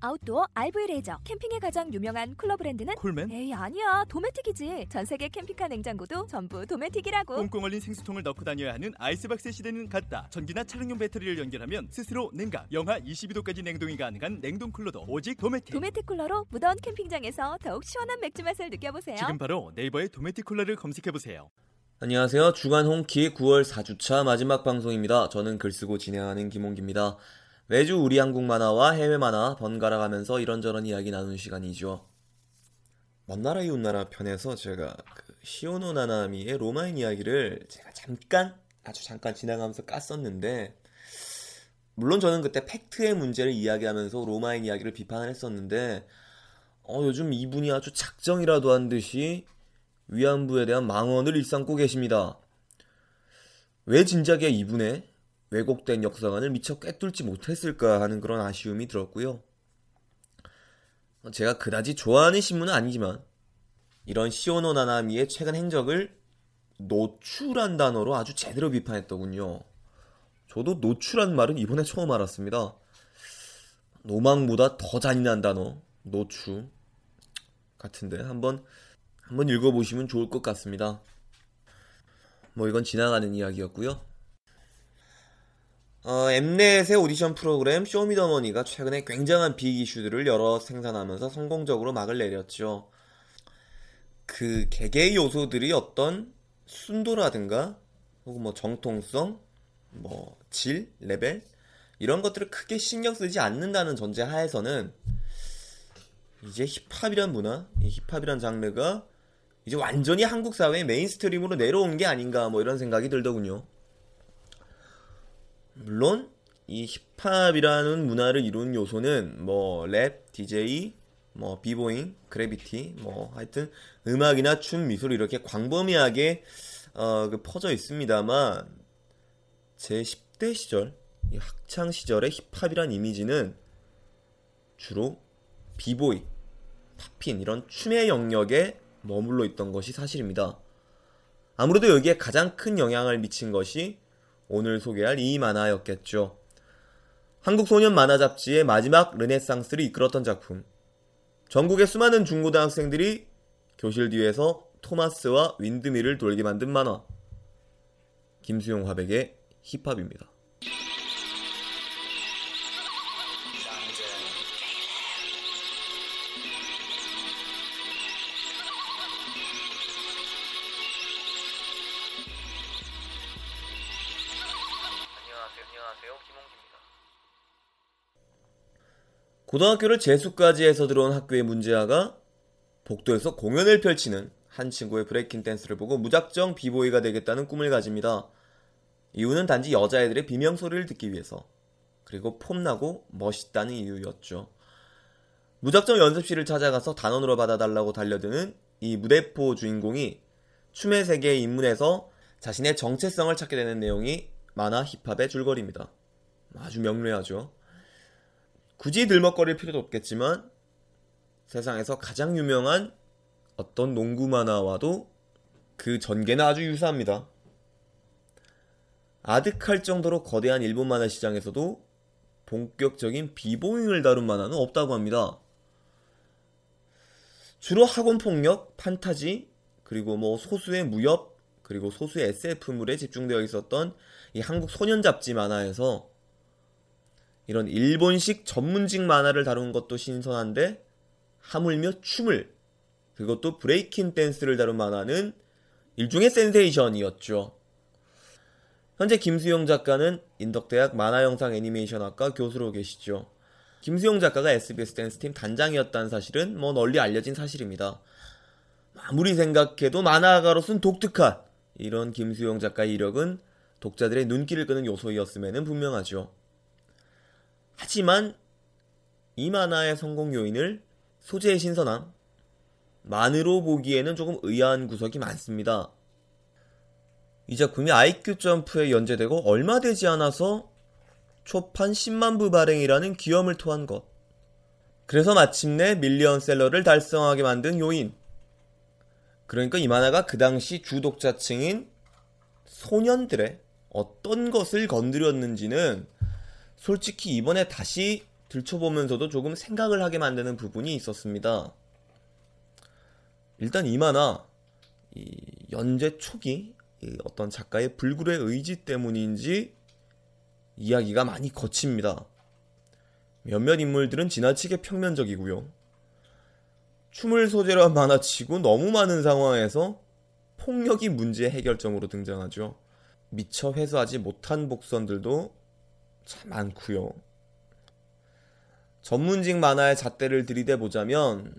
아웃도어 RV 레저 캠핑에 가장 유명한 쿨러 브랜드는 콜맨? 에이 아니야, 도메틱이지. 전세계 캠핑카 냉장고도 전부 도메틱이라고. 꽁꽁 얼린 생수통을 넣고 다녀야 하는 아이스박스 시대는 갔다. 전기나 차량용 배터리를 연결하면 스스로 냉각, 영하 22도까지 냉동이 가능한 냉동 쿨러도 오직 도메틱. 도메틱 쿨러로 무더운 캠핑장에서 더욱 시원한 맥주 맛을 느껴보세요. 지금 바로 네이버에 도메틱 쿨러를 검색해보세요. 안녕하세요, 주간 홍키 9월 4주차 마지막 방송입니다. 저는 글쓰고 진행하는 김홍기입니다. 매주 우리 한국 만화와 해외 만화 번갈아 가면서 이런저런 이야기 나누는 시간이죠. 먼나라 이웃나라 편에서 제가 시오노 나나미의 로마인 이야기를 제가 잠깐, 아주 잠깐 지나가면서 깠었는데, 물론 저는 그때 팩트의 문제를 이야기하면서 로마인 이야기를 비판을 했었는데, 요즘 이분이 아주 작정이라도 한 듯이 위안부에 대한 망언을 일삼고 계십니다. 왜 진작에 이분의 왜곡된 역사관을 미처 꿰뚫지 못했을까 하는 그런 아쉬움이 들었고요. 제가 그다지 좋아하는 신문은 아니지만 이런 시오노 나나미의 최근 행적을 노추란 단어로 아주 제대로 비판했더군요. 저도 노추란 말은 이번에 처음 알았습니다. 노망보다 더 잔인한 단어, 노추 같은데 한번 읽어보시면 좋을 것 같습니다. 이건 지나가는 이야기였고요. 엠넷의 오디션 프로그램 쇼미더머니가 최근에 굉장한 빅 이슈들을 여러 생산하면서 성공적으로 막을 내렸죠. 그 개개의 요소들이 어떤 순도라든가 혹은 정통성, 질, 레벨 이런 것들을 크게 신경 쓰지 않는다는 전제 하에서는 이제 힙합이란 문화, 힙합이란 장르가 이제 완전히 한국 사회의 메인스트림으로 내려온 게 아닌가 이런 생각이 들더군요. 물론 이 힙합이라는 문화를 이룬 요소는 랩, DJ, 비보잉, 그래비티, 하여튼 음악이나 춤, 미술 이렇게 광범위하게 퍼져 있습니다만, 제 10대 시절, 이 학창 시절의 힙합이란 이미지는 주로 비보이, 팝핀 이런 춤의 영역에 머물러 있던 것이 사실입니다. 아무래도 여기에 가장 큰 영향을 미친 것이 오늘 소개할 이 만화였겠죠. 한국소년 만화 잡지의 마지막 르네상스를 이끌었던 작품. 전국의 수많은 중고등학생들이 교실 뒤에서 토마스와 윈드밀을 돌게 만든 만화. 김수용 화백의 힙합입니다. 고등학교를 재수까지 해서 들어온 학교의 문제아가 복도에서 공연을 펼치는 한 친구의 브레이킹 댄스를 보고 무작정 비보이가 되겠다는 꿈을 가집니다. 이유는 단지 여자애들의 비명소리를 듣기 위해서, 그리고 폼나고 멋있다는 이유였죠. 무작정 연습실을 찾아가서 단원으로 받아달라고 달려드는 이 무대포 주인공이 춤의 세계에 입문해서 자신의 정체성을 찾게 되는 내용이 만화 힙합의 줄거리입니다. 아주 명료하죠. 굳이 들먹거릴 필요도 없겠지만 세상에서 가장 유명한 어떤 농구 만화와도 그 전개는 아주 유사합니다. 아득할 정도로 거대한 일본 만화 시장에서도 본격적인 비보잉을 다룬 만화는 없다고 합니다. 주로 학원폭력, 판타지, 그리고 소수의 무협, 그리고 소수의 SF물에 집중되어 있었던 이 한국 소년 잡지 만화에서 이런 일본식 전문직 만화를 다룬 것도 신선한데, 하물며 춤을, 그것도 브레이킹 댄스를 다룬 만화는 일종의 센세이션이었죠. 현재 김수영 작가는 인덕대학 만화영상 애니메이션학과 교수로 계시죠. 김수영 작가가 SBS 댄스팀 단장이었다는 사실은 널리 알려진 사실입니다. 아무리 생각해도 만화가로서는 독특한 이런 김수영 작가의 이력은 독자들의 눈길을 끄는 요소였음에는 분명하죠. 하지만 이 만화의 성공 요인을 소재의 신선함, 만으로 보기에는 조금 의아한 구석이 많습니다. 이 작품이 IQ점프에 연재되고 얼마 되지 않아서 초판 10만 부 발행이라는 귀염을 토한 것. 그래서 마침내 밀리언셀러를 달성하게 만든 요인. 그러니까 이 만화가 그 당시 주독자층인 소년들의 어떤 것을 건드렸는지는 솔직히 이번에 다시 들춰보면서도 조금 생각을 하게 만드는 부분이 있었습니다. 일단 이 만화, 연재 초기 어떤 작가의 불굴의 의지 때문인지 이야기가 많이 거칩니다. 몇몇 인물들은 지나치게 평면적이고요. 춤을 소재로 한 만화치고 너무 많은 상황에서 폭력이 문제의 해결점으로 등장하죠. 미처 회수하지 못한 복선들도 참 많고요. 전문직 만화의 잣대를 들이대보자면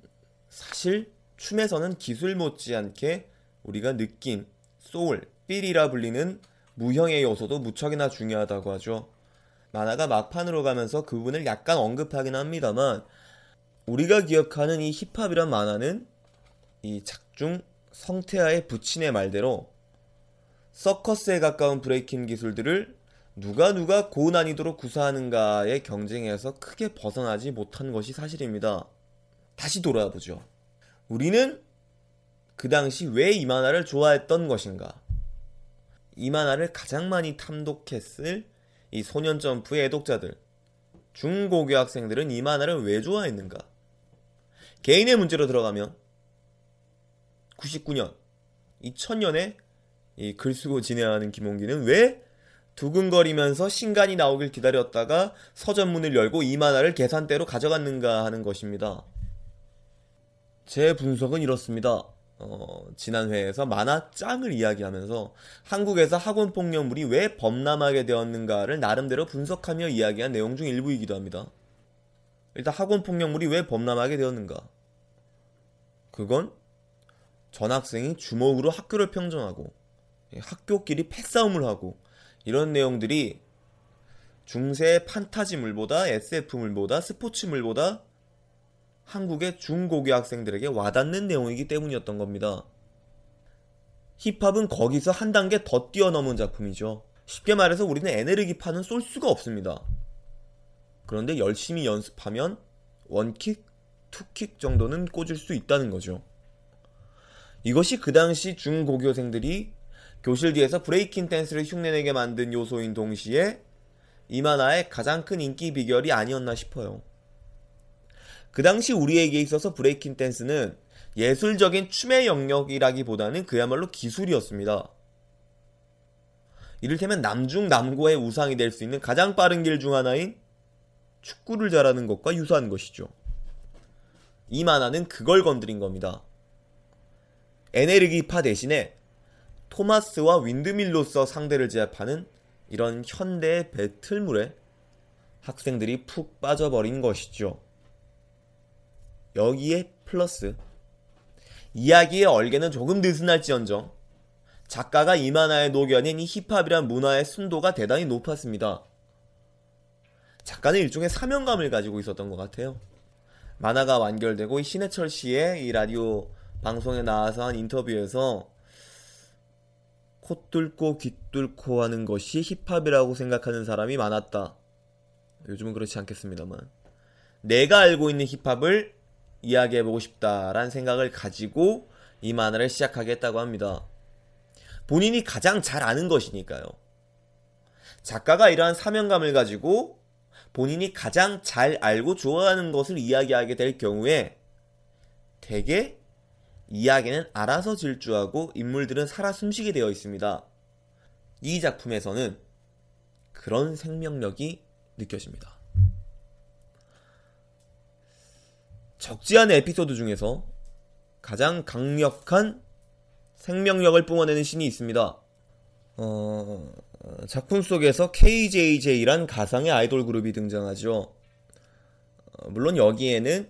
사실 춤에서는 기술 못지않게 우리가 느낀 소울, 삘이라 불리는 무형의 요소도 무척이나 중요하다고 하죠. 만화가 막판으로 가면서 그 부분을 약간 언급하긴 합니다만 우리가 기억하는 이 힙합이란 만화는 이 작중 성태아의 부친의 말대로 서커스에 가까운 브레이킹 기술들을 누가 고난이도로 구사하는가의 경쟁에서 크게 벗어나지 못한 것이 사실입니다. 다시 돌아보죠. 우리는 그 당시 왜 이 만화를 좋아했던 것인가? 이 만화를 가장 많이 탐독했을 이 소년점프의 애독자들, 중고교 학생들은 이 만화를 왜 좋아했는가? 개인의 문제로 들어가면 99년, 2000년에 이 글쓰고 진행하는 김홍기는 왜 두근거리면서 신간이 나오길 기다렸다가 서점문을 열고 이 만화를 계산대로 가져갔는가 하는 것입니다. 제 분석은 이렇습니다. 지난 회에서 만화 짱을 이야기하면서 한국에서 학원폭력물이 왜 범람하게 되었는가를 나름대로 분석하며 이야기한 내용 중 일부이기도 합니다. 일단 학원폭력물이 왜 범람하게 되었는가? 그건 전학생이 주먹으로 학교를 평정하고 학교끼리 패싸움을 하고 이런 내용들이 중세의 판타지물보다 SF물보다 스포츠물보다 한국의 중고교 학생들에게 와닿는 내용이기 때문이었던 겁니다. 힙합은 거기서 한 단계 더 뛰어넘은 작품이죠. 쉽게 말해서 우리는 에너지파는 쏠 수가 없습니다. 그런데 열심히 연습하면 원킥, 투킥 정도는 꽂을 수 있다는 거죠. 이것이 그 당시 중고교생들이 교실 뒤에서 브레이킹 댄스를 흉내내게 만든 요소인 동시에 이 만화의 가장 큰 인기 비결이 아니었나 싶어요. 그 당시 우리에게 있어서 브레이킹 댄스는 예술적인 춤의 영역이라기보다는 그야말로 기술이었습니다. 이를테면 남중남고의 우상이 될 수 있는 가장 빠른 길 중 하나인 축구를 잘하는 것과 유사한 것이죠. 이 만화는 그걸 건드린 겁니다. 에네르기파 대신에 토마스와 윈드밀로서 상대를 제압하는 이런 현대의 배틀물에 학생들이 푹 빠져버린 것이죠. 여기에 플러스 이야기의 얼개는 조금 느슨할지언정 작가가 이 만화에 녹여낸 이 힙합이란 문화의 순도가 대단히 높았습니다. 작가는 일종의 사명감을 가지고 있었던 것 같아요. 만화가 완결되고 신해철 씨의 이 라디오 방송에 나와서 한 인터뷰에서 코 뚫고 귀 뚫고 하는 것이 힙합이라고 생각하는 사람이 많았다. 요즘은 그렇지 않겠습니다만 내가 알고 있는 힙합을 이야기해보고 싶다라는 생각을 가지고 이 만화를 시작하겠다고 합니다. 본인이 가장 잘 아는 것이니까요. 작가가 이러한 사명감을 가지고 본인이 가장 잘 알고 좋아하는 것을 이야기하게 될 경우에 대개 이야기는 알아서 질주하고 인물들은 살아 숨쉬게 되어 있습니다. 이 작품에서는 그런 생명력이 느껴집니다. 적지 않은 에피소드 중에서 가장 강력한 생명력을 뿜어내는 신이 있습니다. 작품 속에서 KJJ란 가상의 아이돌 그룹이 등장하죠. 물론 여기에는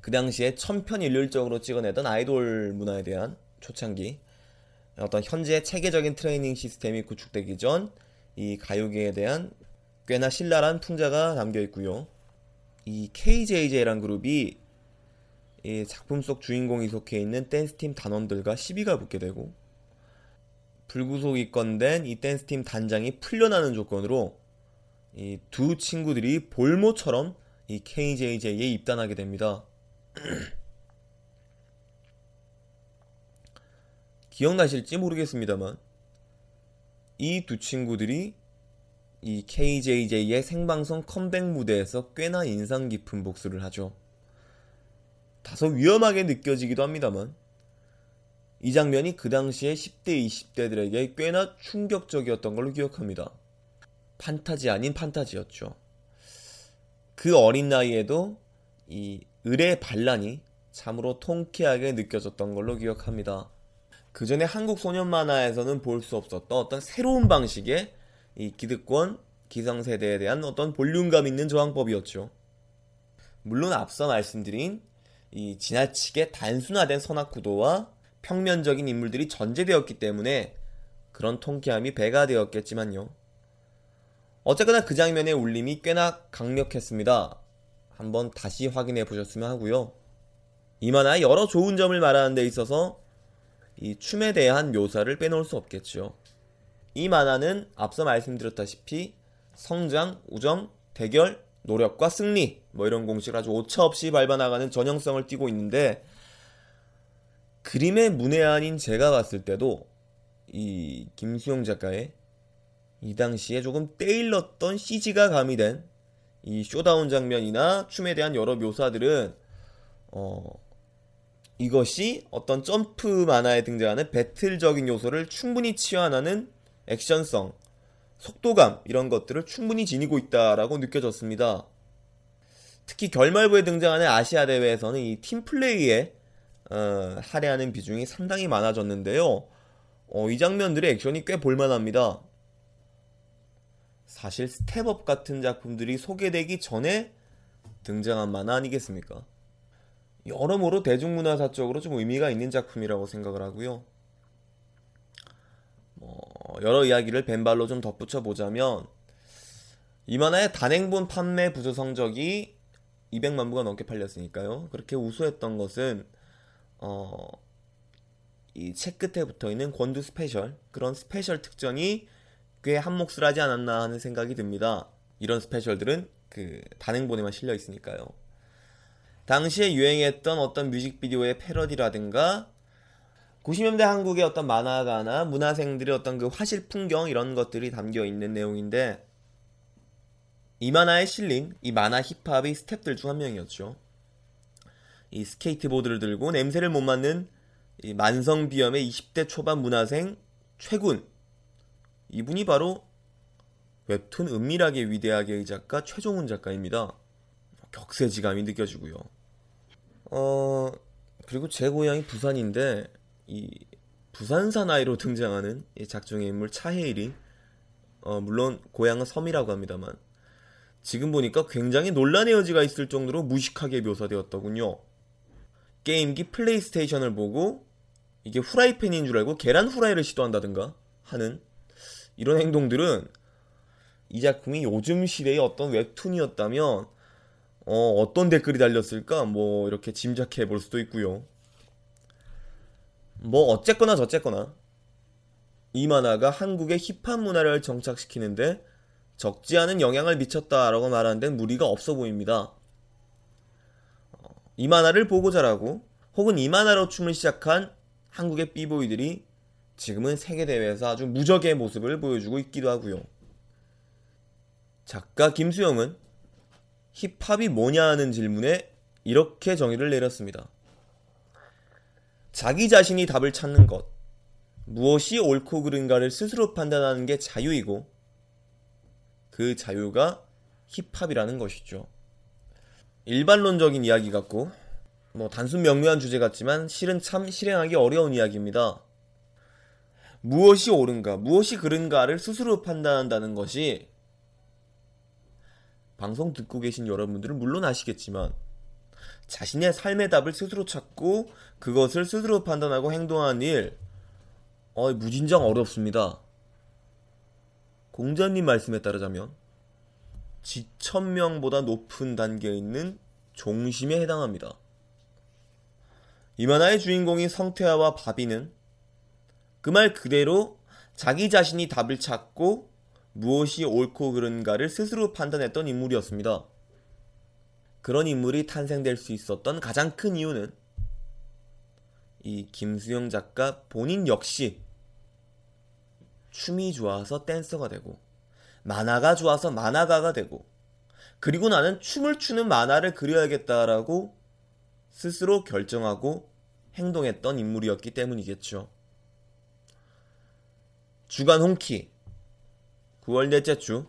그 당시에 천편일률적으로 찍어내던 아이돌 문화에 대한 초창기 어떤 현재의 체계적인 트레이닝 시스템이 구축되기 전 이 가요계에 대한 꽤나 신랄한 풍자가 담겨 있고요. 이 KJJ라는 그룹이 이 작품 속 주인공이 속해 있는 댄스팀 단원들과 시비가 붙게 되고, 불구속 입건된 이 댄스팀 단장이 풀려나는 조건으로 이 두 친구들이 볼모처럼 이 KJJ에 입단하게 됩니다. 기억나실지 모르겠습니다만 이 두 친구들이 이 KJJ의 생방송 컴백 무대에서 꽤나 인상 깊은 복수를 하죠. 다소 위험하게 느껴지기도 합니다만 이 장면이 그 당시에 10대, 20대들에게 꽤나 충격적이었던 걸로 기억합니다. 판타지 아닌 판타지였죠. 그 어린 나이에도 이 을의 반란이 참으로 통쾌하게 느껴졌던 걸로 기억합니다. 그 전에 한국 소년 만화에서는 볼 수 없었던 어떤 새로운 방식의 이 기득권, 기성세대에 대한 어떤 볼륨감 있는 저항법이었죠. 물론 앞서 말씀드린 이 지나치게 단순화된 선악구도와 평면적인 인물들이 전제되었기 때문에 그런 통쾌함이 배가 되었겠지만요. 어쨌거나 그 장면의 울림이 꽤나 강력했습니다. 한번 다시 확인해 보셨으면 하고요. 이 만화의 여러 좋은 점을 말하는 데 있어서 이 춤에 대한 묘사를 빼놓을 수 없겠죠. 이 만화는 앞서 말씀드렸다시피 성장, 우정, 대결, 노력과 승리 뭐 이런 공식을 아주 오차없이 밟아나가는 전형성을 띠고 있는데, 그림의 문외한인 제가 봤을 때도 이 김수용 작가의 이 당시에 조금 때일렀던 CG가 가미된 이 쇼다운 장면이나 춤에 대한 여러 묘사들은 이것이 어떤 점프 만화에 등장하는 배틀적인 요소를 충분히 치환하는 액션성, 속도감 이런 것들을 충분히 지니고 있다라고 느껴졌습니다. 특히 결말부에 등장하는 아시아 대회에서는 이 팀플레이에 할애하는 비중이 상당히 많아졌는데요. 이 장면들의 액션이 꽤 볼만합니다. 사실 스텝업 같은 작품들이 소개되기 전에 등장한 만화 아니겠습니까? 여러모로 대중문화사적으로 좀 의미가 있는 작품이라고 생각을 하고요. 여러 이야기를 벤발로 좀 덧붙여 보자면, 이 만화의 단행본 판매 부수 성적이 200만 부가 넘게 팔렸으니까요. 그렇게 우수했던 것은 이 책 끝에 붙어있는 권두 스페셜, 그런 스페셜 특전이 꽤 한몫을 하지 않았나 하는 생각이 듭니다. 이런 스페셜들은 그 단행본에만 실려있으니까요. 당시에 유행했던 어떤 뮤직비디오의 패러디라든가 90년대 한국의 어떤 만화가나 문화생들의 어떤 그 화실 풍경 이런 것들이 담겨있는 내용인데, 이 만화에 실린 이 만화 힙합이 스텝들 중 한 명이었죠. 이 스케이트보드를 들고 냄새를 못 맡는 이 만성비염의 20대 초반 문화생 최군, 이분이 바로 웹툰 은밀하게 위대하게의 작가 최종훈 작가입니다. 격세지감이 느껴지고요. 그리고 제 고향이 부산인데 이 부산 사나이로 등장하는 이 작중의 인물 차혜일이 물론 고향은 섬이라고 합니다만 지금 보니까 굉장히 논란의 여지가 있을 정도로 무식하게 묘사되었더군요. 게임기 플레이스테이션을 보고 이게 후라이팬인 줄 알고 계란 후라이를 시도한다든가 하는 이런 행동들은, 이 작품이 요즘 시대의 어떤 웹툰이었다면 어떤 댓글이 달렸을까 뭐 이렇게 짐작해 볼 수도 있고요. 뭐 어쨌거나 저쨌거나 이 만화가 한국의 힙합 문화를 정착시키는데 적지 않은 영향을 미쳤다라고 말하는 데는 무리가 없어 보입니다. 이 만화를 보고 자라고 혹은 이 만화로 춤을 시작한 한국의 삐보이들이 지금은 세계대회에서 아주 무적의 모습을 보여주고 있기도 하고요. 작가 김수영은 힙합이 뭐냐 하는 질문에 이렇게 정의를 내렸습니다. 자기 자신이 답을 찾는 것, 무엇이 옳고 그른가를 스스로 판단하는 게 자유이고 그 자유가 힙합이라는 것이죠. 일반론적인 이야기 같고 뭐 단순 명료한 주제 같지만 실은 참 실행하기 어려운 이야기입니다. 무엇이 옳은가, 무엇이 그른가를 스스로 판단한다는 것이 방송 듣고 계신 여러분들은 물론 아시겠지만 자신의 삶의 답을 스스로 찾고 그것을 스스로 판단하고 행동하는 일 무진장 어렵습니다. 공자님 말씀에 따르자면 지천명보다 높은 단계에 있는 종심에 해당합니다. 이 만화의 주인공인 성태아와 바비는 그 말 그대로 자기 자신이 답을 찾고 무엇이 옳고 그른가를 스스로 판단했던 인물이었습니다. 그런 인물이 탄생될 수 있었던 가장 큰 이유는 이 김수영 작가 본인 역시 춤이 좋아서 댄서가 되고 만화가 좋아서 만화가가 되고 그리고 나는 춤을 추는 만화를 그려야겠다라고 스스로 결정하고 행동했던 인물이었기 때문이겠죠. 주간 홍키 9월 넷째 주,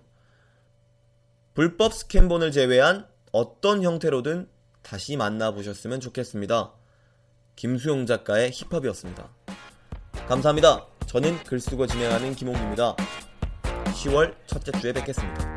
불법 스캔본을 제외한 어떤 형태로든 다시 만나보셨으면 좋겠습니다. 김수용 작가의 힙합이었습니다. 감사합니다. 저는 글쓰고 진행하는 김홍기입니다. 10월 첫째 주에 뵙겠습니다.